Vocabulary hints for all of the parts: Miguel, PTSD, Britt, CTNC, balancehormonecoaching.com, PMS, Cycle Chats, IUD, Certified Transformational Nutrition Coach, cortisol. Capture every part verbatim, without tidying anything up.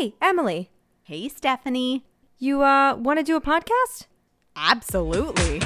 Hey, Emily. Hey, Stephanie. You uh want to do a podcast? Absolutely.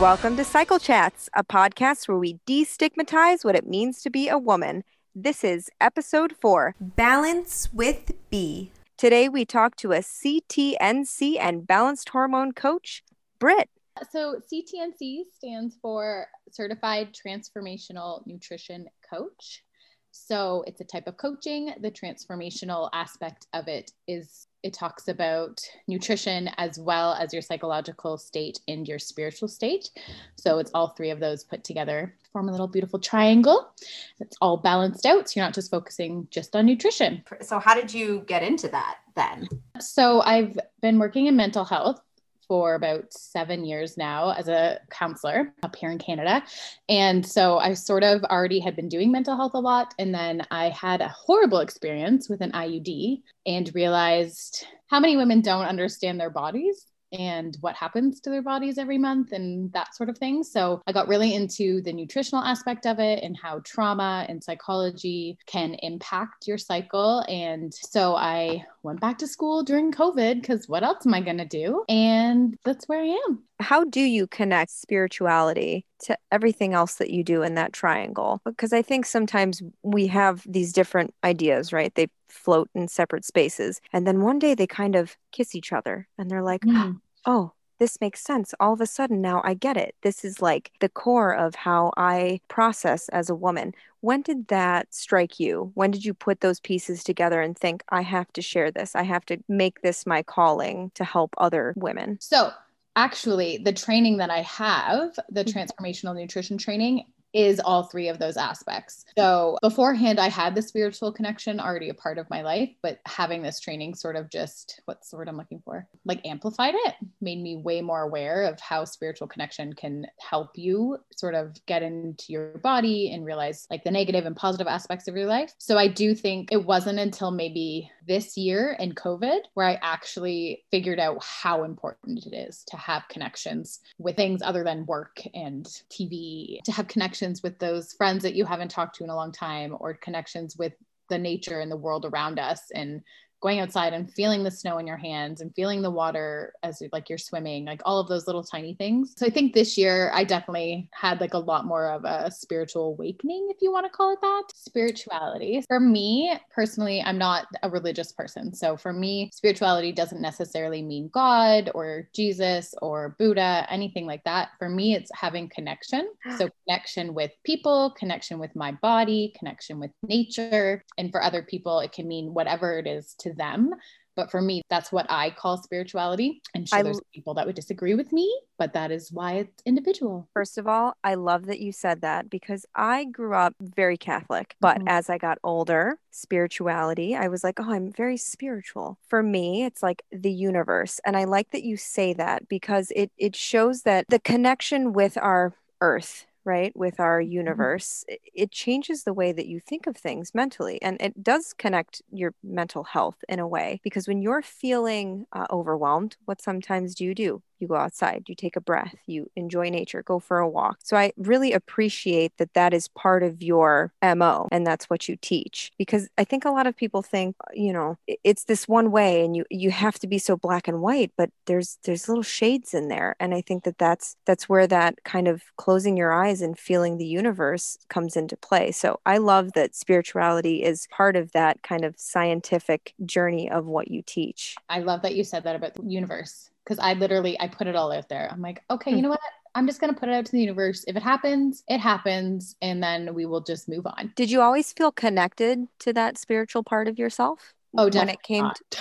Welcome to Cycle Chats, a podcast where we destigmatize what it means to be a woman. This is episode four, Balance with B. Today we talk to a C T N C and balanced hormone coach, Britt. So C T N C stands for Certified Transformational Nutrition Coach. So it's a type of coaching. The transformational aspect of it is it talks about nutrition as well as your psychological state and your spiritual state. So it's all three of those put together, form a little beautiful triangle. It's all balanced out. So you're not just focusing just on nutrition. So how did you get into that then? So I've been working in mental health for about seven years now as a counselor up here in Canada. And so I sort of already had been doing mental health a lot. And then I had a horrible experience with an I U D and realized how many women don't understand their bodies and what happens to their bodies every month and that sort of thing. So I got really into the nutritional aspect of it and how trauma and psychology can impact your cycle. And so I went back to school during COVID because what else am I going to do? And that's where I am. How do you connect spirituality to everything else that you do in that triangle? Because I think sometimes we have these different ideas, right? They float in separate spaces. And then one day they kind of kiss each other and they're like, mm. oh, this makes sense. All of a sudden now I get it. This is like the core of how I process as a woman. When did that strike you? When did you put those pieces together and think, I have to share this. I have to make this my calling to help other women. So actually, the training that I have, the transformational nutrition training, is all three of those aspects. So beforehand, I had the spiritual connection already a part of my life, but having this training sort of just, what's the word I'm looking for? Like amplified it, made me way more aware of how spiritual connection can help you sort of get into your body and realize like the negative and positive aspects of your life. So I do think it wasn't until maybe this year in COVID where I actually figured out how important it is to have connections with things other than work and T V, to have connections with those friends that you haven't talked to in a long time, or connections with the nature and the world around us, and going outside and feeling the snow in your hands and feeling the water as like you're swimming, like all of those little tiny things. So I think this year I definitely had like a lot more of a spiritual awakening, if you want to call it that. Spirituality. For me personally, I'm not a religious person. So for me, spirituality doesn't necessarily mean God or Jesus or Buddha, anything like that. For me, it's having connection. So connection with people, connection with my body, connection with nature. And for other people, it can mean whatever it is to them. But for me, that's what I call spirituality. I'm sure I, there's people that would disagree with me, but that is why it's individual. First of all, I love that you said that because I grew up very Catholic, but mm-hmm. as I got older, spirituality, I was like, oh, I'm very spiritual. For me, it's like the universe. And I like that you say that because it it shows that the connection with our earth, right? With our universe, mm-hmm. it changes the way that you think of things mentally. And it does connect your mental health in a way, because when you're feeling uh, overwhelmed, what sometimes do you do? You go outside, you take a breath, you enjoy nature, go for a walk. So I really appreciate that that is part of your M O and that's what you teach, because I think a lot of people think, you know, it's this one way and you, you have to be so black and white, but there's, there's little shades in there. And I think that that's, that's where that kind of closing your eyes and feeling the universe comes into play. So I love that spirituality is part of that kind of scientific journey of what you teach. I love that you said that about the universe. Cause I literally, I put it all out there. I'm like, okay, you know what? I'm just going to put it out to the universe. If it happens, it happens. And then we will just move on. Did you always feel connected to that spiritual part of yourself? Oh, definitely. When it came not. to,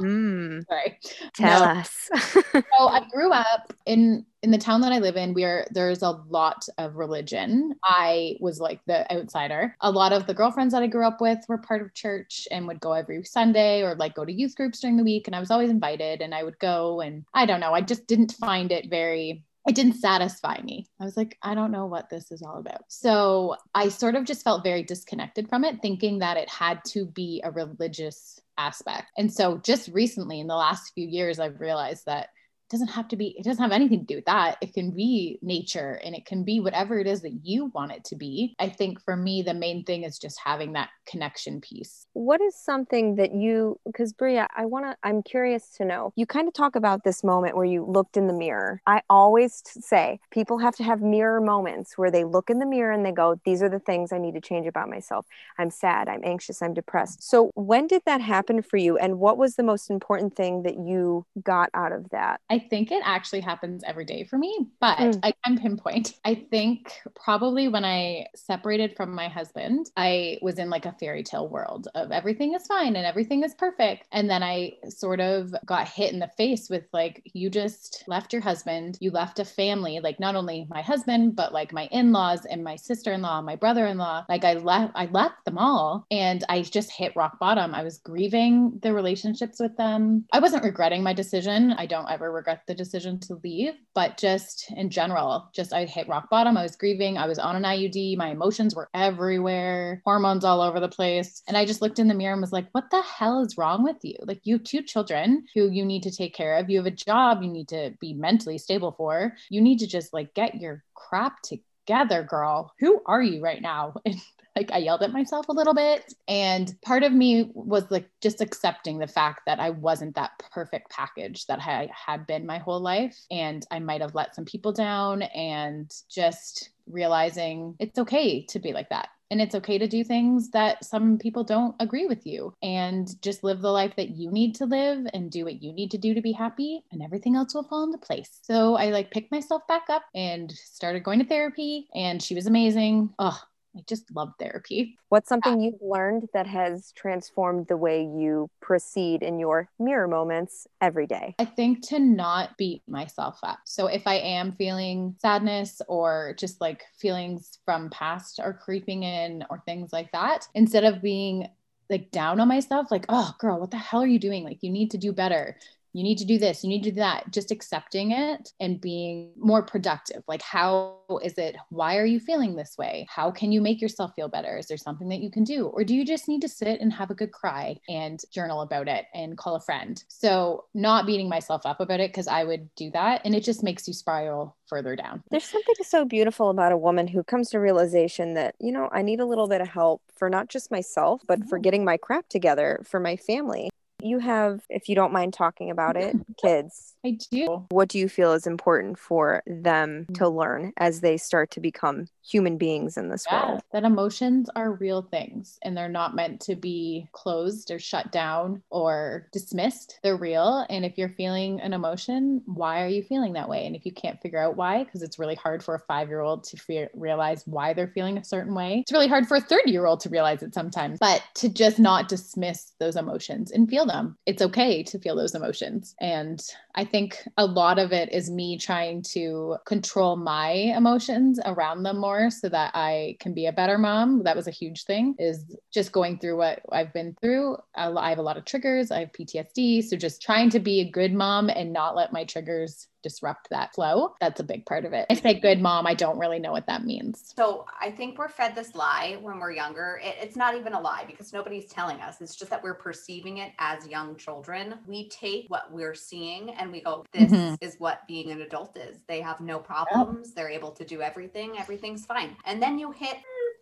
mm. Sorry. Tell no. us. So I grew up in, in the town that I live in, we are, there's a lot of religion. I was like the outsider. A lot of the girlfriends that I grew up with were part of church and would go every Sunday or like go to youth groups during the week. And I was always invited and I would go, and I don't know, I just didn't find it very, it didn't satisfy me. I was like, I don't know what this is all about. So I sort of just felt very disconnected from it, thinking that it had to be a religious aspect. And so just recently in the last few years, I've realized that doesn't have to be, it doesn't have anything to do with that. It can be nature and it can be whatever it is that you want it to be. I think for me, the main thing is just having that connection piece. What is something that you, because Bria, I want to, I'm curious to know, you kind of talk about this moment where you looked in the mirror. I always say people have to have mirror moments where they look in the mirror and they go, these are the things I need to change about myself. I'm sad, I'm anxious, I'm depressed. So when did that happen for you? And what was the most important thing that you got out of that? I think it actually happens every day for me, but mm. I can pinpoint. I think probably when I separated from my husband, I was in like a fairy tale world of everything is fine and everything is perfect. And then I sort of got hit in the face with like, you just left your husband, you left a family, like not only my husband, but like my in-laws and my sister-in-law, my brother-in-law. Like I left, I left them all. And I just hit rock bottom. I was grieving the relationships with them. I wasn't regretting my decision. I don't ever regret the decision to leave, but just in general, just I hit rock bottom. I was grieving. I was on an I U D. My emotions were everywhere, hormones all over the place. And I just looked in the mirror and was like, what the hell is wrong with you? Like you have two children who you need to take care of. You have a job you need to be mentally stable for. You need to just like get your crap together, girl. Who are you right now? And like I yelled at myself a little bit. And part of me was like just accepting the fact that I wasn't that perfect package that I had been my whole life. And I might have let some people down and just realizing it's okay to be like that. And it's okay to do things that some people don't agree with you and just live the life that you need to live and do what you need to do to be happy, and everything else will fall into place. So I like picked myself back up and started going to therapy, and she was amazing. Oh, I just love therapy. What's something yeah. you've learned that has transformed the way you proceed in your mirror moments every day? I think to not beat myself up. So if I am feeling sadness or just like feelings from past are creeping in or things like that, instead of being like down on myself, like, oh girl, what the hell are you doing? Like you need to do better. You need to do this, you need to do that, just accepting it and being more productive. Like, how is it? Why are you feeling this way? How can you make yourself feel better? Is there something that you can do? Or do you just need to sit and have a good cry and journal about it and call a friend? So not beating myself up about it, because I would do that. And it just makes you spiral further down. There's something so beautiful about a woman who comes to realization that, you know, I need a little bit of help for not just myself, but mm-hmm. for getting my crap together for my family. You have, if you don't mind talking about it, kids. I do. What do you feel is important for them to learn as they start to become human beings in this yeah, world? That emotions are real things and they're not meant to be closed or shut down or dismissed. They're real. And if you're feeling an emotion, why are you feeling that way? And if you can't figure out why, because it's really hard for a five-year-old to fe- realize why they're feeling a certain way. It's really hard for a thirty-year-old to realize it sometimes, but to just not dismiss those emotions and feel them. It's okay to feel those emotions. And I think a lot of it is me trying to control my emotions around them more, so that I can be a better mom. That was a huge thing, is just going through what I've been through. I have a lot of triggers. I have P T S D. So just trying to be a good mom and not let my triggers disrupt that flow. That's a big part of it. I say good mom. I don't really know what that means. So I think we're fed this lie when we're younger. It, it's not even a lie because nobody's telling us. It's just that we're perceiving it as young children. We take what we're seeing and we go, this mm-hmm. is what being an adult is. They have no problems. Yep. They're able to do everything. Everything's fine. And then you hit,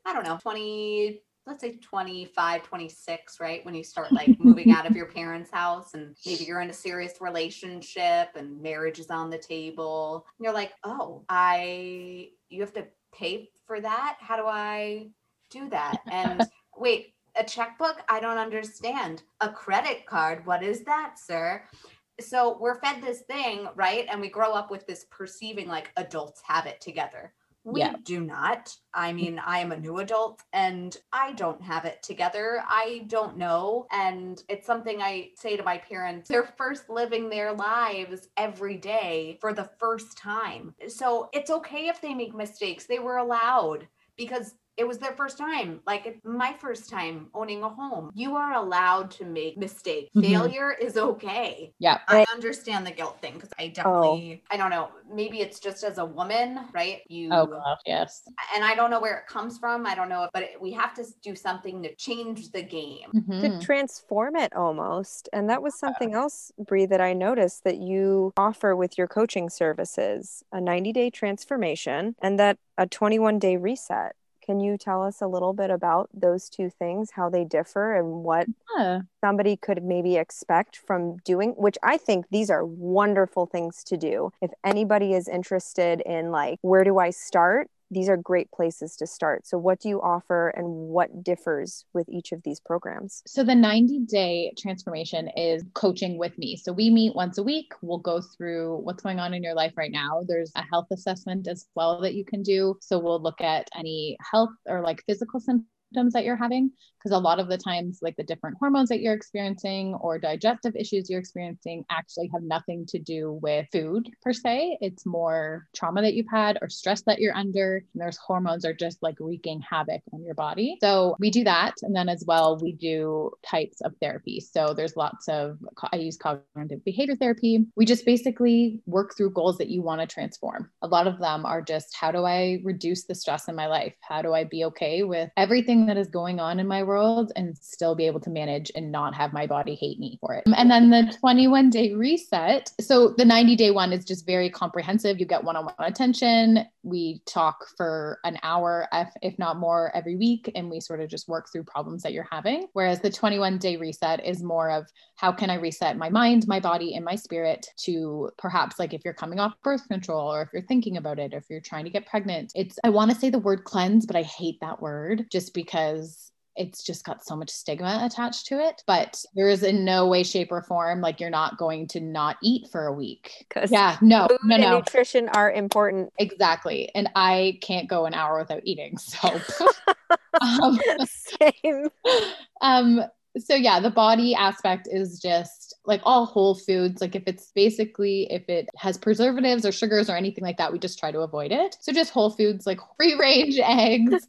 I don't know, twenty let's say twenty-five, twenty-six, right? When you start like moving out of your parents' house and maybe you're in a serious relationship and marriage is on the table and you're like, oh, I, you have to pay for that. How do I do that? And wait, a checkbook? I don't understand. A credit card. What is that, sir? So we're fed this thing, right? And we grow up with this perceiving like adults have it together. We yeah. do not. I mean, I am a new adult and I don't have it together. I don't know. And it's something I say to my parents, they're first living their lives every day for the first time. So it's okay if they make mistakes. They were allowed because It was their first time, like my first time owning a home. You are allowed to make mistakes. Mm-hmm. Failure is okay. Yeah. I understand the guilt thing because I definitely, oh. I don't know, maybe it's just as a woman, right? You, oh, God, yes. And I don't know where it comes from. I don't know, but it, we have to do something to change the game. Mm-hmm. To transform it almost. And that was something else, Bree, that I noticed that you offer with your coaching services, a ninety-day transformation and that a twenty-one-day reset. Can you tell us a little bit about those two things, how they differ and what yeah. somebody could maybe expect from doing, which I think these are wonderful things to do. If anybody is interested in like, where do I start? These are great places to start. So what do you offer and what differs with each of these programs? So the ninety-day transformation is coaching with me. So we meet once a week. We'll go through what's going on in your life right now. There's a health assessment as well that you can do. So we'll look at any health or like physical symptoms that you're having, because a lot of the times like the different hormones that you're experiencing or digestive issues you're experiencing actually have nothing to do with food per se. It's more trauma that you've had or stress that you're under, and those hormones are just like wreaking havoc on your body. So we do that, and then as well we do types of therapy. So there's lots of, I use cognitive behavior therapy. We just basically work through goals that you want to transform. A lot of them are just, how do I reduce the stress in my life? How do I be okay with everything that is going on in my world and still be able to manage and not have my body hate me for it? And then the twenty-one day reset. So the ninety day one is just very comprehensive. You get one-on-one attention. We talk for an hour, if not more, every week. And we sort of just work through problems that you're having. Whereas the twenty-one day reset is more of, how can I reset my mind, my body, and my spirit to perhaps like if you're coming off birth control, or if you're thinking about it, or if you're trying to get pregnant. It's, I want to say the word cleanse, but I hate that word just because because it's just got so much stigma attached to it, but there is in no way, shape or form, like you're not going to not eat for a week. Yeah, no, food no, no. And nutrition are important. Exactly. And I can't go an hour without eating. So, um, Same. um, So yeah, the body aspect is just like all whole foods. Like if it's basically, if it has preservatives or sugars or anything like that, we just try to avoid it. So just whole foods, like free range eggs,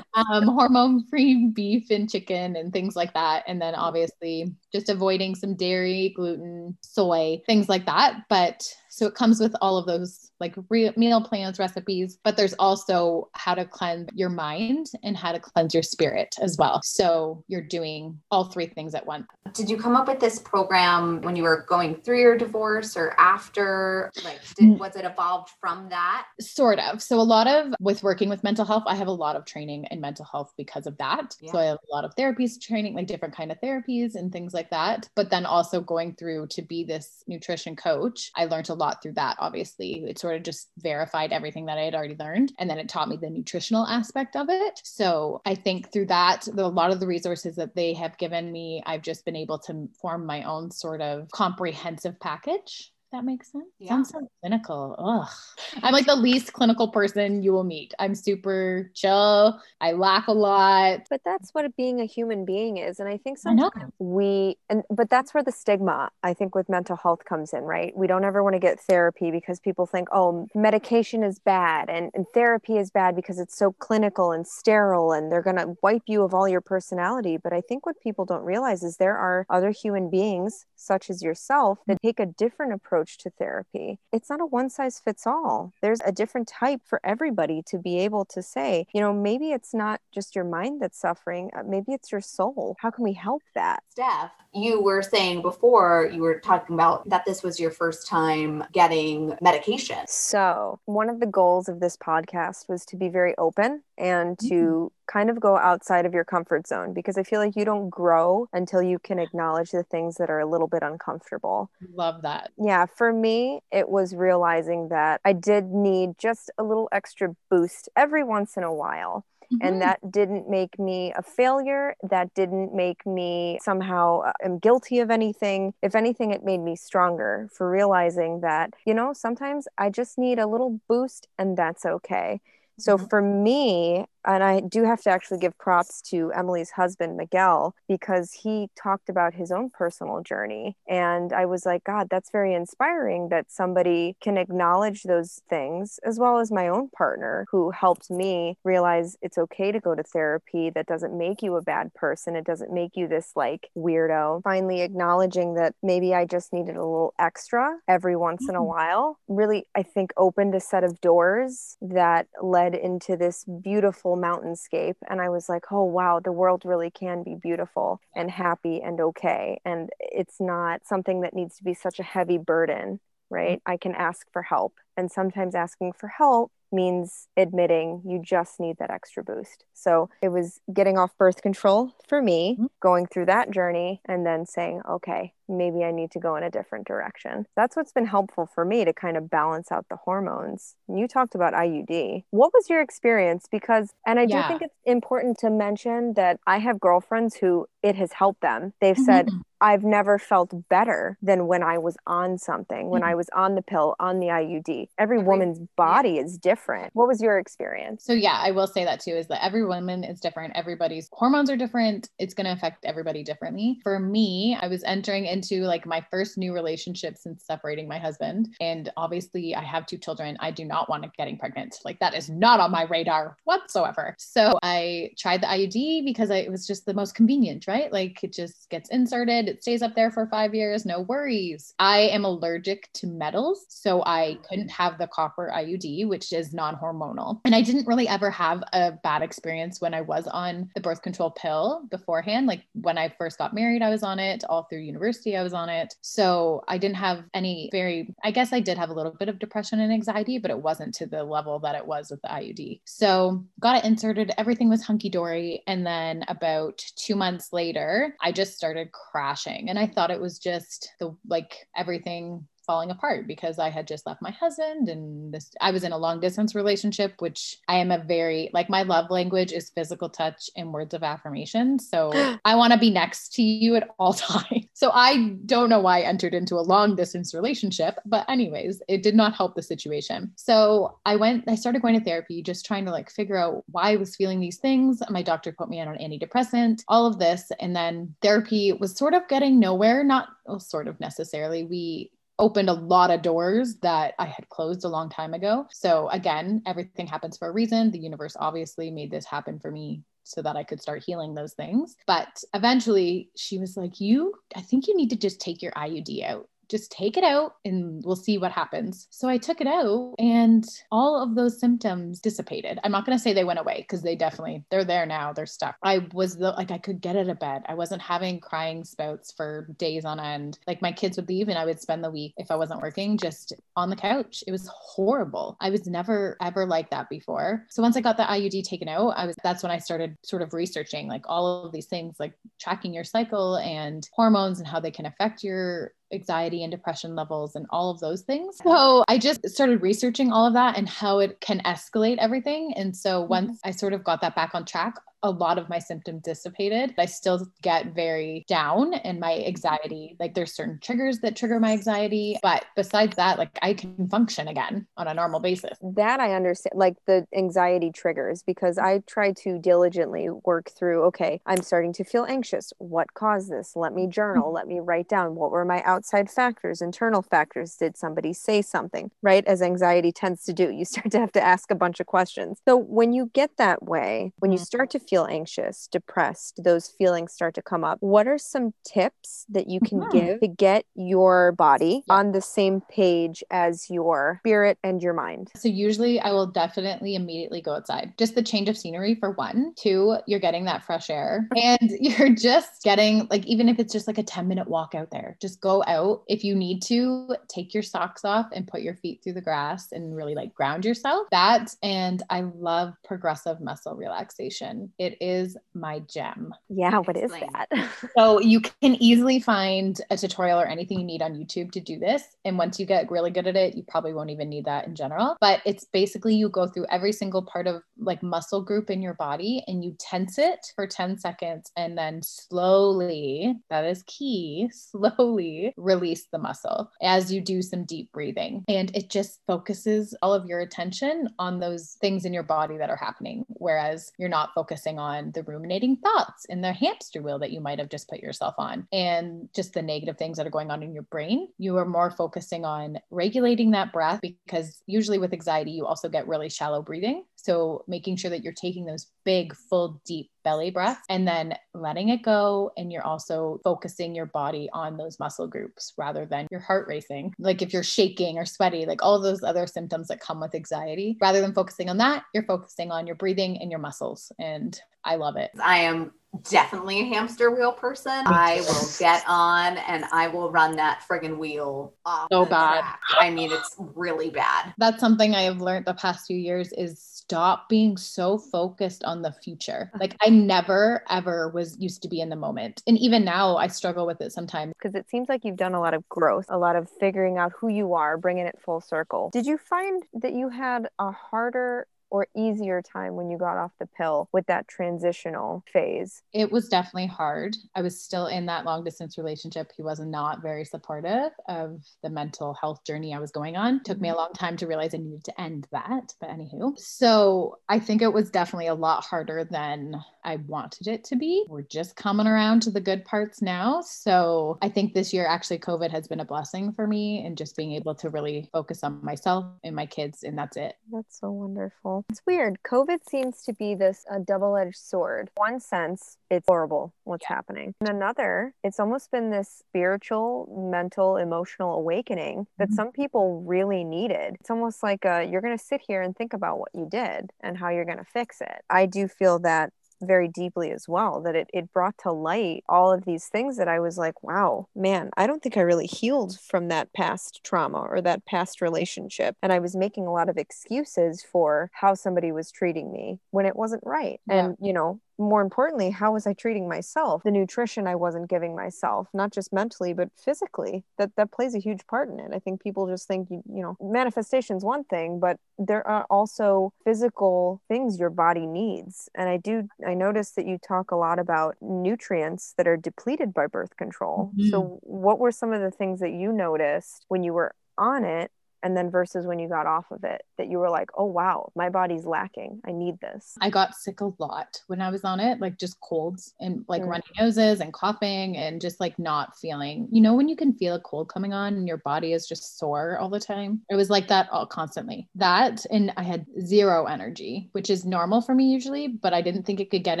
um, hormone free beef and chicken and things like that. And then obviously just avoiding some dairy, gluten, soy, things like that. But so it comes with all of those like re- meal plans, recipes, but there's also how to cleanse your mind and how to cleanse your spirit as well. So you're doing all three things at once. Did you come up with this program when you were going through your divorce or after? Like, did, was it evolved from that? Sort of. So a lot of, with working with mental health, I have a lot of training in mental health because of that. Yeah. So I have a lot of therapies training, like different kinds of therapies and things like that. But then also going through to be this nutrition coach, I learned a lot through that. Obviously, it sort of just verified everything that I had already learned. And then it taught me the nutritional aspect of it. So I think through that, the, a lot of the resources that they have given me, I've just been able to form my own sort of comprehensive package. That makes sense. Yeah. Sounds so clinical. Ugh. I'm like the least clinical person you will meet. I'm super chill. I laugh a lot. But that's what being a human being is. And I think sometimes I we, and but that's where the stigma, I think, with mental health comes in, right? We don't ever want to get therapy because people think, oh, medication is bad and, and therapy is bad because it's so clinical and sterile and they're going to wipe you of all your personality. But I think what people don't realize is there are other human beings, such as yourself, that take a different approach to therapy. It's not a one size fits all. There's a different type for everybody to be able to say, you know, maybe it's not just your mind that's suffering. Maybe it's your soul. How can we help that? Steph, you were saying before, you were talking about that this was your first time getting medication. So one of the goals of this podcast was to be very open and to mm-hmm. kind of go outside of your comfort zone, because I feel like you don't grow until you can acknowledge the things that are a little bit uncomfortable. Love that. Yeah. For me, it was realizing that I did need just a little extra boost every once in a while. Mm-hmm. And that didn't make me a failure. That didn't make me somehow uh, I'm guilty of anything. If anything, it made me stronger for realizing that, you know, sometimes I just need a little boost and that's okay. So for me, And I do have to actually give props to Emily's husband, Miguel, because he talked about his own personal journey. And I was like, God, that's very inspiring that somebody can acknowledge those things, as well as my own partner who helped me realize it's okay to go to therapy. That doesn't make you a bad person. It doesn't make you this like weirdo. Finally acknowledging that maybe I just needed a little extra every once mm-hmm. in a while really, I think, opened a set of doors that led into this beautiful mountainscape. And I was like, oh, wow, the world really can be beautiful and happy and okay. And it's not something that needs to be such a heavy burden, right? Mm-hmm. I can ask for help. And sometimes asking for help means admitting you just need that extra boost. So it was getting off birth control for me, mm-hmm. going through that journey, and then saying, okay, maybe I need to go in a different direction. That's what's been helpful for me to kind of balance out the hormones. You talked about I U D. What was your experience? Because, and I do yeah. think it's important to mention that I have girlfriends who it has helped them. They've mm-hmm. said, I've never felt better than when I was on something, mm-hmm. when I was on the pill, on the I U D. Every, every woman's body yeah. is different. What was your experience? So yeah, I will say that too, is that every woman is different. Everybody's hormones are different. It's going to affect everybody differently. For me, I was entering into into like my first new relationship since separating my husband. And obviously I have two children. I do not want to getting pregnant. Like that is not on my radar whatsoever. So I tried the I U D because I, it was just the most convenient, right? Like it just gets inserted. It stays up there for five years. No worries. I am allergic to metals. So I couldn't have the copper I U D, which is non-hormonal. And I didn't really ever have a bad experience when I was on the birth control pill beforehand. Like when I first got married, I was on it all through university. I was on it. So I didn't have any very, I guess I did have a little bit of depression and anxiety, but it wasn't to the level that it was with the I U D. So got it inserted. Everything was hunky-dory. And then about two months later, I just started crashing. And I thought it was just the, like everything falling apart because I had just left my husband and this, I was in a long distance relationship, which I am a very, like my love language is physical touch and words of affirmation. So I want to be next to you at all times. So I don't know why I entered into a long distance relationship, but anyways, it did not help the situation. So I went, I started going to therapy, just trying to like figure out why I was feeling these things. My doctor put me on an antidepressant, all of this. And then therapy was sort of getting nowhere, not well, sort of necessarily. We opened a lot of doors that I had closed a long time ago. So again, everything happens for a reason. The universe obviously made this happen for me so that I could start healing those things. But eventually she was like, you, I think you need to just take your I U D out. Just take it out and we'll see what happens. So I took it out and all of those symptoms dissipated. I'm not going to say they went away because they definitely, they're there now, they're stuck. I was the, like, I could get out of bed. I wasn't having crying spouts for days on end. Like my kids would leave and I would spend the week if I wasn't working just on the couch. It was horrible. I was never ever like that before. So once I got the I U D taken out, I was, that's when I started sort of researching like all of these things, like tracking your cycle and hormones and how they can affect your anxiety and depression levels and all of those things. So I just started researching all of that and how it can escalate everything. And so once mm-hmm. I sort of got that back on track, a lot of my symptoms dissipated. I still get very down and my anxiety, like there's certain triggers that trigger my anxiety. But besides that, like I can function again on a normal basis. That I understand, like the anxiety triggers, because I try to diligently work through, okay, I'm starting to feel anxious. What caused this? Let me journal. Let me write down. What were my outside factors, internal factors? Did somebody say something, right? As anxiety tends to do, you start to have to ask a bunch of questions. So when you get that way, when you start to feel anxious, depressed, those feelings start to come up. What are some tips that you can mm-hmm. give to get your body yeah. on the same page as your spirit and your mind? So usually I will definitely immediately go outside. Just the change of scenery for one. Two, you're getting that fresh air and you're just getting like, even if it's just like a ten minute walk out there, just go out. If you need to, take your socks off and put your feet through the grass and really like ground yourself. That, and I love progressive muscle relaxation. It is my gem. Yeah. What Explain. Is that? So you can easily find a tutorial or anything you need on YouTube to do this. And once you get really good at it, you probably won't even need that in general, but it's basically you go through every single part of like muscle group in your body and you tense it for ten seconds and then slowly, that is key, slowly release the muscle as you do some deep breathing. And it just focuses all of your attention on those things in your body that are happening. Whereas you're not focusing on the ruminating thoughts and the hamster wheel that you might've just put yourself on and just the negative things that are going on in your brain. You are more focusing on regulating that breath because usually with anxiety, you also get really shallow breathing. So making sure that you're taking those big, full, deep belly breaths and then letting it go. And you're also focusing your body on those muscle groups rather than your heart racing. Like if you're shaking or sweaty, like all those other symptoms that come with anxiety, rather than focusing on that, you're focusing on your breathing and your muscles. And I love it. I am definitely a hamster wheel person. I will get on and I will run that friggin' wheel off. So bad. Track. I mean, it's really bad. That's something I have learned the past few years is stop being so focused on the future. Like I never, ever was used to be in the moment. And even now I struggle with it sometimes. Because it seems like you've done a lot of growth, a lot of figuring out who you are, bringing it full circle. Did you find that you had a harder or easier time when you got off the pill with that transitional phase? It was definitely hard. I was still in that long distance relationship. He was not very supportive of the mental health journey I was going on. It took me a long time to realize I needed to end that, but anywho. So I think it was definitely a lot harder than I wanted it to be. We're just coming around to the good parts now. So I think this year, actually, COVID has been a blessing for me and just being able to really focus on myself and my kids. And that's it. That's so wonderful. It's weird. COVID seems to be this a double-edged sword. One sense, it's horrible what's yeah. happening. In another, it's almost been this spiritual, mental, emotional awakening that mm-hmm. some people really needed. It's almost like a, you're going to sit here and think about what you did and how you're going to fix it. I do feel that very deeply as well, that it, it brought to light all of these things that I was like, wow, man, I don't think I really healed from that past trauma or that past relationship. And I was making a lot of excuses for how somebody was treating me when it wasn't right. Yeah. And, you know, more importantly, how was I treating myself? The nutrition I wasn't giving myself, not just mentally, but physically, that that plays a huge part in it. I think people just think, you, you know, manifestation's one thing, but there are also physical things your body needs. And I do, I noticed that you talk a lot about nutrients that are depleted by birth control. Mm-hmm. So what were some of the things that you noticed when you were on it? And then versus when you got off of it, that you were like, oh, wow, my body's lacking. I need this. I got sick a lot when I was on it, like just colds and like mm-hmm. runny noses and coughing and just like not feeling, you know, when you can feel a cold coming on and your body is just sore all the time. It was like that all constantly. That, and I had zero energy, which is normal for me usually, but I didn't think it could get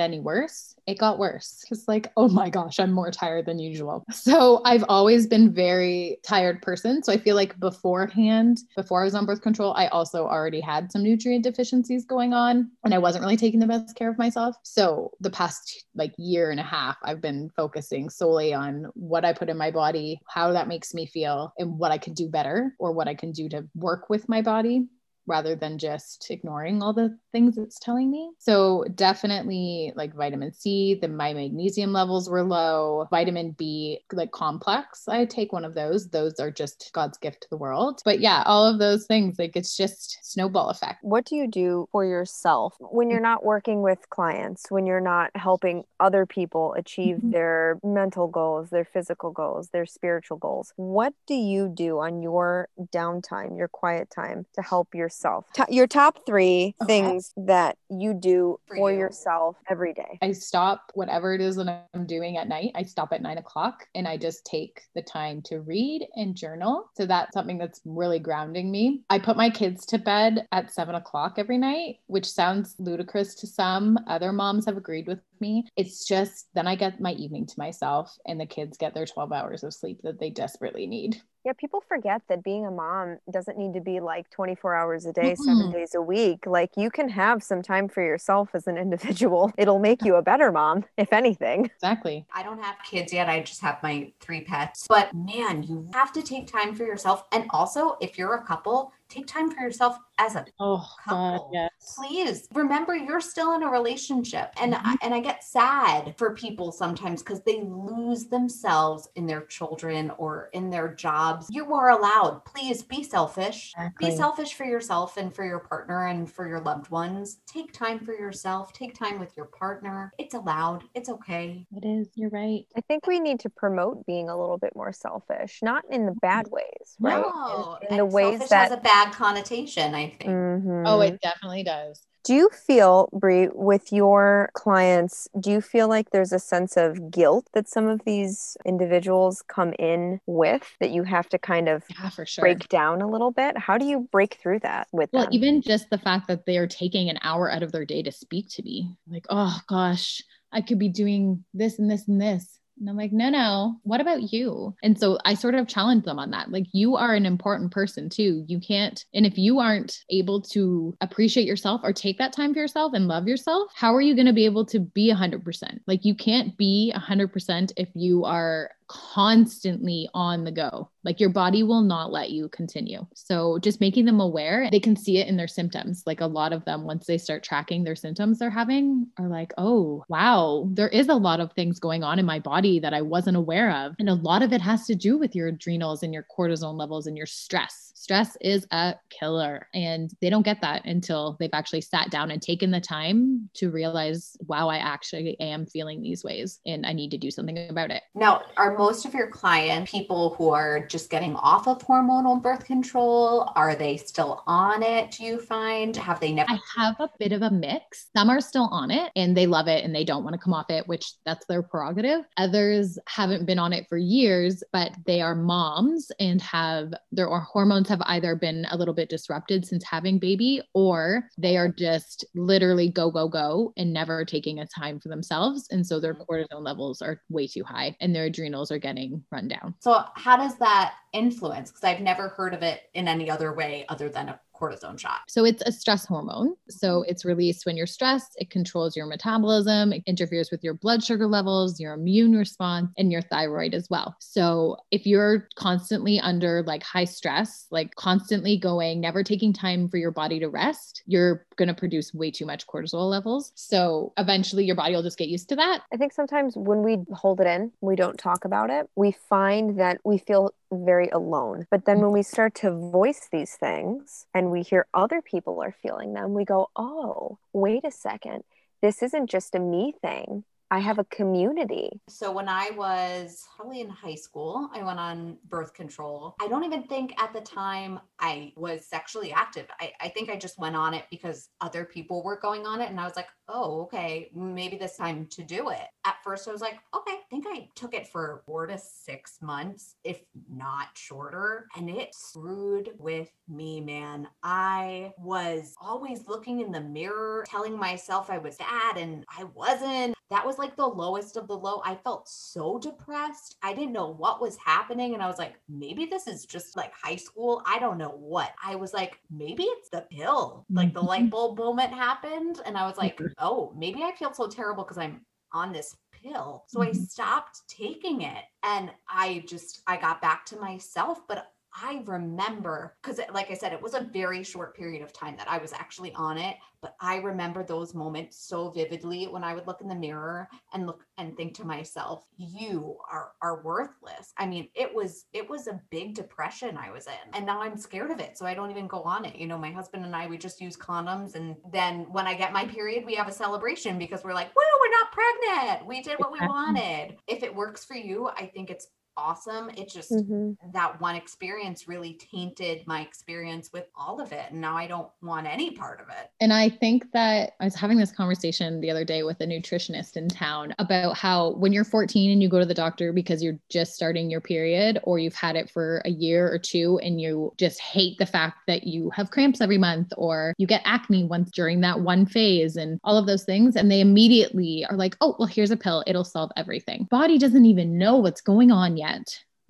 any worse. It got worse. It's like, oh my gosh, I'm more tired than usual. So I've always been very tired person. So I feel like beforehand, before I was on birth control, I also already had some nutrient deficiencies going on and I wasn't really taking the best care of myself. So the past like year and a half, I've been focusing solely on what I put in my body, how that makes me feel and what I can do better or what I can do to work with my body, rather than just ignoring all the things it's telling me. So definitely like vitamin C, the, my magnesium levels were low, vitamin B, like complex. I take one of those. Those are just God's gift to the world. But yeah, all of those things, like it's just snowball effect. What do you do for yourself when you're not working with clients, when you're not helping other people achieve mm-hmm. their mental goals, their physical goals, their spiritual goals? What do you do on your downtime, your quiet time to help yourself? T- your top three okay. things that you do for, for you. yourself every day. I stop whatever it is that I'm doing at night. I stop at nine o'clock and I just take the time to read and journal. So that's something that's really grounding me. I put my kids to bed at seven o'clock every night, which sounds ludicrous to some. Other moms have agreed with me. It's just, then I get my evening to myself and the kids get their twelve hours of sleep that they desperately need. Yeah, people forget that being a mom doesn't need to be like twenty-four hours a day, mm-hmm. seven days a week. Like you can have some time for yourself as an individual. It'll make you a better mom, if anything. Exactly. I don't have kids yet. I just have my three pets. But man, you have to take time for yourself. And also, if you're a couple, Take time for yourself as a oh, couple. God, yes. Please remember you're still in a relationship. And, mm-hmm. I, and I get sad for people sometimes because they lose themselves in their children or in their jobs. You are allowed. Please be selfish. Exactly. Be selfish for yourself and for your partner and for your loved ones. Take time for yourself. Take time with your partner. It's allowed. It's okay. It is. You're right. I think we need to promote being a little bit more selfish, not in the bad ways, right? No. In, in the ways that... has a bad connotation, I think. Mm-hmm. Oh, it definitely does. Do you feel, Brie, with your clients, do you feel like there's a sense of guilt that some of these individuals come in with that you have to kind of yeah, for sure. break down a little bit? How do you break through that with well, them? Well, even just the fact that they are taking an hour out of their day to speak to me. Like, oh gosh, I could be doing this and this and this. And I'm like, no, no, what about you? And so I sort of challenge them on that. Like, you are an important person too. You can't, and if you aren't able to appreciate yourself or take that time for yourself and love yourself, how are you going to be able to be a hundred percent? Like, you can't be a hundred percent if you are constantly on the go. Like, your body will not let you continue. So just making them aware, they can see it in their symptoms. Like, a lot of them, once they start tracking their symptoms they're having, are like, oh, wow, there is a lot of things going on in my body that I wasn't aware of. And a lot of it has to do with your adrenals and your cortisol levels and your stress. Stress is a killer. And they don't get that until they've actually sat down and taken the time to realize, wow, I actually am feeling these ways and I need to do something about it. Now, our most of your clients, people who are just getting off of hormonal birth control, are they still on it? Do you find, have they never? I have a bit of a mix. Some are still on it and they love it and they don't want to come off it, which that's their prerogative. Others haven't been on it for years, but they are moms and have their hormones have either been a little bit disrupted since having baby, or they are just literally go, go, go and never taking a time for themselves. And so their cortisol levels are way too high and their adrenals are getting run down. So how does that influence? Because I've never heard of it in any other way other than a cortisone shot. So it's a stress hormone. So it's released when you're stressed. It controls your metabolism. It interferes with your blood sugar levels, your immune response, and your thyroid as well. So if you're constantly under like high stress, like constantly going, never taking time for your body to rest, you're going to produce way too much cortisol levels. So eventually your body will just get used to that. I think sometimes when we hold it in, we don't talk about it. We find that we feel very alone. But then when we start to voice these things and we hear other people are feeling them, we go, oh, wait a second. This isn't just a me thing. I have a community. So when I was probably in high school, I went on birth control. I don't even think at the time I was sexually active. I, I think I just went on it because other people were going on it. And I was like, oh, okay, maybe this time to do it. At first I was like, okay, I think I took it for four to six months, if not shorter. And it screwed with me, man. I was always looking in the mirror, telling myself I was bad and I wasn't. That was like the lowest of the low. I felt so depressed. I didn't know what was happening. And I was like, maybe this is just like high school. I don't know what. I was like, maybe it's the pill. Like the light bulb moment happened. And I was like, oh, maybe I feel so terrible because I'm on this pill. So I stopped taking it. And I just, I got back to myself. But I remember, because like I said, it was a very short period of time that I was actually on it, but I remember those moments so vividly when I would look in the mirror and look and think to myself, you are, are worthless. I mean, it was, it was a big depression I was in, and now I'm scared of it. So I don't even go on it. You know, my husband and I, we just use condoms. And then when I get my period, we have a celebration because we're like, woo, we're not pregnant. We did what we wanted. If it works for you, I think it's awesome. It just, mm-hmm. that one experience really tainted my experience with all of it. And now I don't want any part of it. And I think that I was having this conversation the other day with a nutritionist in town about how when you're fourteen and you go to the doctor because you're just starting your period, or you've had it for a year or two and you just hate the fact that you have cramps every month, or you get acne once during that one phase and all of those things. And they immediately are like, oh, well, here's a pill. It'll solve everything. Body doesn't even know what's going on yet.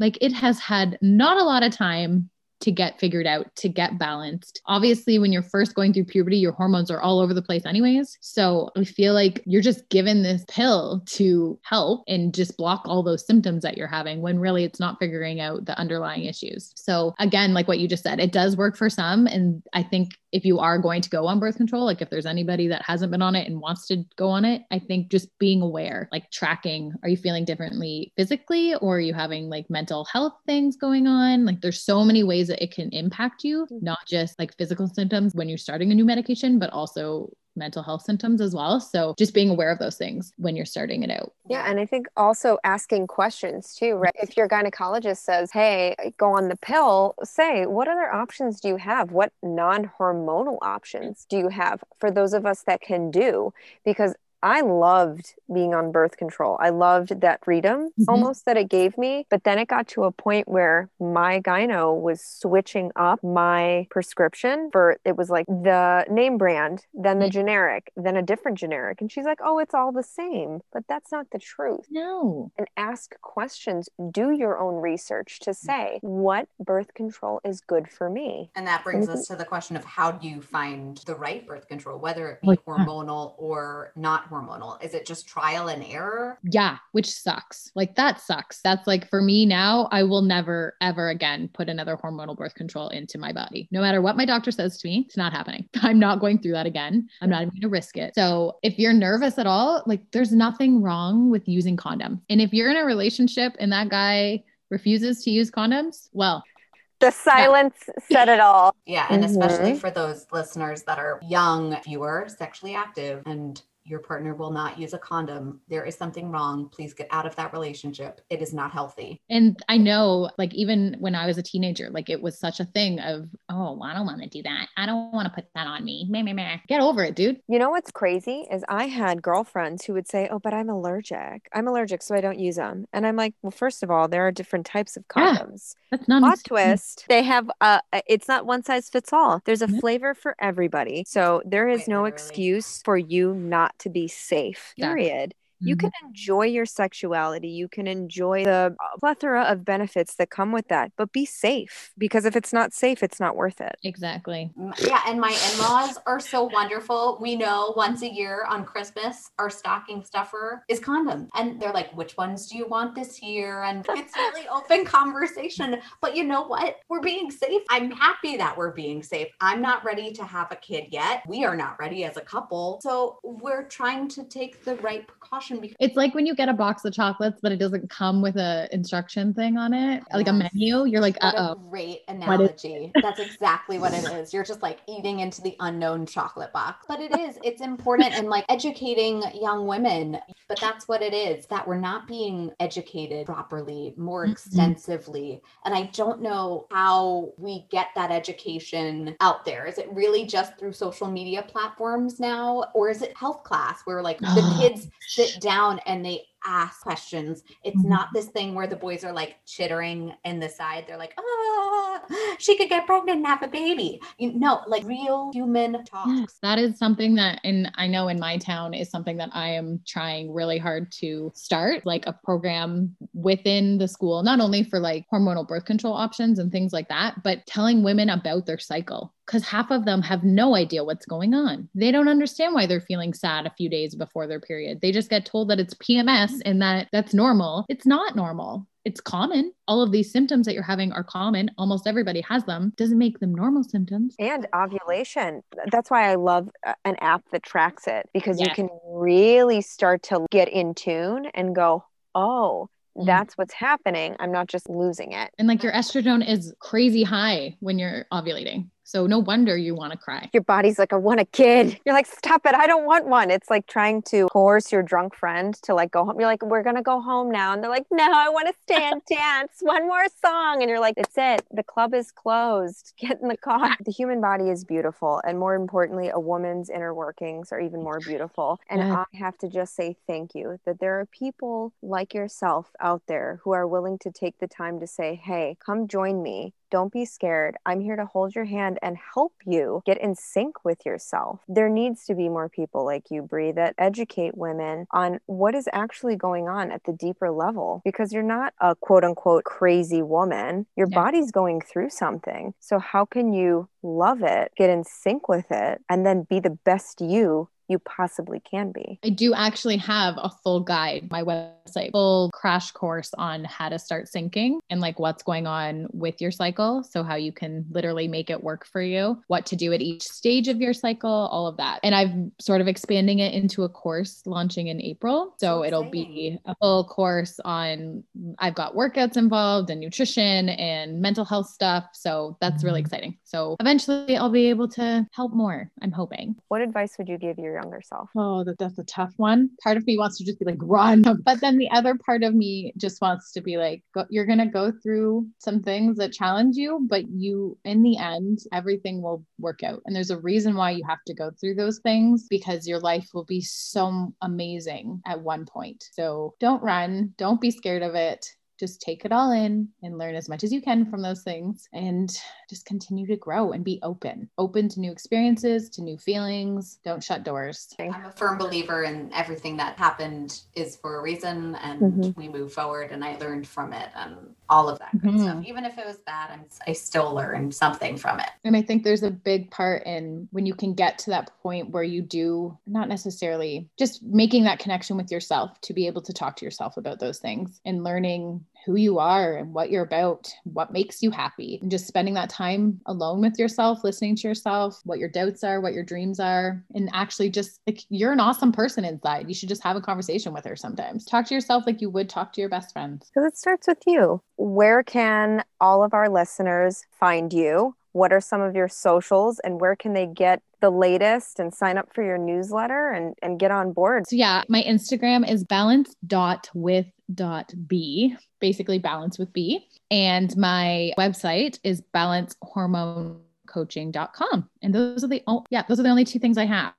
Like, it has had not a lot of time to get figured out, to get balanced. Obviously, when you're first going through puberty, your hormones are all over the place anyways. So I feel like you're just given this pill to help and just block all those symptoms that you're having when really it's not figuring out the underlying issues. So again, like what you just said, it does work for some. And I think if you are going to go on birth control, like if there's anybody that hasn't been on it and wants to go on it, I think just being aware, like tracking, are you feeling differently physically, or are you having like mental health things going on? Like there's so many ways that it can impact you, not just like physical symptoms when you're starting a new medication, but also mental health symptoms as well. So just being aware of those things when you're starting it out. Yeah. And I think also asking questions too, right? If your gynecologist says, hey, go on the pill, say, what other options do you have? What non-hormonal options do you have for those of us that can do? Because I loved being on birth control. I loved that freedom mm-hmm. almost that it gave me. But then it got to a point where my gyno was switching up my prescription for, it was like the name brand, then the mm-hmm. generic, then a different generic. And she's like, oh, it's all the same. But that's not the truth. No. And ask questions. Do your own research to say what birth control is good for me. And that brings mm-hmm. us to the question of how do you find the right birth control, whether it be like hormonal that. or not hormonal? Is it just trial and error? Yeah, which sucks. Like that sucks. That's like for me now, I will never, ever again put another hormonal birth control into my body. No matter what my doctor says to me, it's not happening. I'm not going through that again. I'm not even going to risk it. So if you're nervous at all, like there's nothing wrong with using condoms. And if you're in a relationship and that guy refuses to use condoms, well, the silence yeah. said it all. Yeah. And mm-hmm. especially for those listeners that are young, if you are sexually active and your partner will not use a condom, there is something wrong. Please get out of that relationship. It is not healthy. And I know, like, even when I was a teenager, like it was such a thing of, oh, I don't want to do that. I don't want to put that on me. Meh, meh, meh. Get over it, dude. You know, what's crazy is I had girlfriends who would say, oh, but I'm allergic. I'm allergic. So I don't use them. And I'm like, well, first of all, there are different types of condoms. Yeah, that's not plot twist. They have, uh, it's not one size fits all. There's a flavor for everybody. So there is Wait, no literally. excuse for you not to be safe, period. Mm-hmm. You can enjoy your sexuality. You can enjoy the plethora of benefits that come with that, but be safe, because if it's not safe, it's not worth it. Exactly. Yeah. And my in-laws are so wonderful. We know once a year on Christmas, our stocking stuffer is condoms. And they're like, which ones do you want this year? And it's really open conversation, but you know what? We're being safe. I'm happy that we're being safe. I'm not ready to have a kid yet. We are not ready as a couple. So we're trying to take the right precautions. It's like when you get a box of chocolates, but it doesn't come with a instruction thing on it, yes. like a menu. You're like, uh oh. Great analogy. That's exactly what it is. You're just like eating into the unknown chocolate box. But it is, it's important and like educating young women. But that's what it is, that we're not being educated properly, more extensively. And I don't know how we get that education out there. Is it really just through social media platforms now? Or is it health class where like the kids sit down and they ask questions? It's not this thing where the boys are like chittering in the side. They're like, oh, she could get pregnant and have a baby. You know, like real human talks. Yes, that is something that, and I know in my town is something that I am trying really hard to start, like a program within the school, not only for like hormonal birth control options and things like that, but telling women about their cycle. Because half of them have no idea what's going on. They don't understand why they're feeling sad a few days before their period. They just get told that it's P M S and that that's normal. It's not normal. It's common. All of these symptoms that you're having are common. Almost everybody has them. Doesn't make them normal symptoms. And ovulation. That's why I love an app that tracks it, because yes. you can really start to get in tune and go, oh, that's what's happening. I'm not just losing it. And like your estrogen is crazy high when you're ovulating. So no wonder you want to cry. Your body's like, I want a kid. You're like, stop it. I don't want one. It's like trying to coerce your drunk friend to like go home. You're like, we're going to go home now. And they're like, no, I want to stay and dance one more song. And you're like, it's it. The club is closed. Get in the car. The human body is beautiful. And more importantly, a woman's inner workings are even more beautiful. And yeah. I have to just say thank you that there are people like yourself out there who are willing to take the time to say, hey, come join me. Don't be scared. I'm here to hold your hand around and help you get in sync with yourself. There needs to be more people like you, Brie, that educate women on what is actually going on at the deeper level, because you're not a quote unquote crazy woman. Your yeah. body's going through something. So how can you love it, get in sync with it, and then be the best you you possibly can be? I do actually have a full guide, my website, full crash course on how to start syncing and like what's going on with your cycle. So how you can literally make it work for you, what to do at each stage of your cycle, all of that. And I'm sort of expanding it into a course launching in April. So That's it'll insane. Be a full course on, I've got workouts involved and nutrition and mental health stuff. So that's really exciting. So eventually I'll be able to help more, I'm hoping. What advice would you give your younger self? Oh, that, that's a tough one. Part of me wants to just be like, run. But then the other part of me just wants to be like, go, you're going to go through some things that challenge you, but you, in the end, everything will work out. And there's a reason why you have to go through those things, because your life will be so amazing at one point. So don't run. Don't be scared of it. Just take it all in and learn as much as you can from those things, and just continue to grow and be open, open to new experiences, to new feelings. Don't shut doors. I'm a firm believer in everything that happened is for a reason, and mm-hmm. we move forward, and I learned from it and all of that good mm-hmm. stuff. Even if it was bad, I'm, I still learned something from it. And I think there's a big part in when you can get to that point where you do not necessarily just making that connection with yourself to be able to talk to yourself about those things and learning who you are and what you're about, what makes you happy, and just spending that time alone with yourself, listening to yourself, what your doubts are, what your dreams are, and actually just like, you're an awesome person inside. You should just have a conversation with her sometimes. Talk to yourself like you would talk to your best friends. So it starts with you. Where can all of our listeners find you? What are some of your socials, and where can they get the latest and sign up for your newsletter and, and get on board? So yeah, my Instagram is balance dot with dot B, basically balance with B. And my website is balance hormone coaching dot com. And those are the, oh, yeah, those are the only two things I have,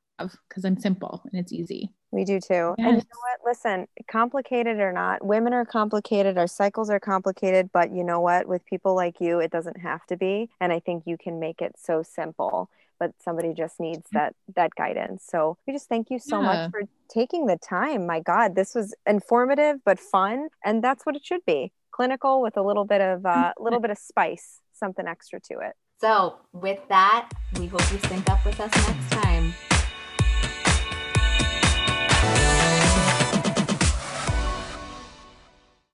because I'm simple and it's easy. We do too. Yes. And you know what? Listen, complicated or not, women are complicated. Our cycles are complicated, but you know what? With people like you, it doesn't have to be. And I think you can make it so simple, but somebody just needs that, that guidance. So we just thank you so yeah. much for taking the time. My God, this was informative, but fun. And that's what it should be. Clinical with a little bit of a uh, little bit of spice, something extra to it. So with that, we hope you sync up with us next time.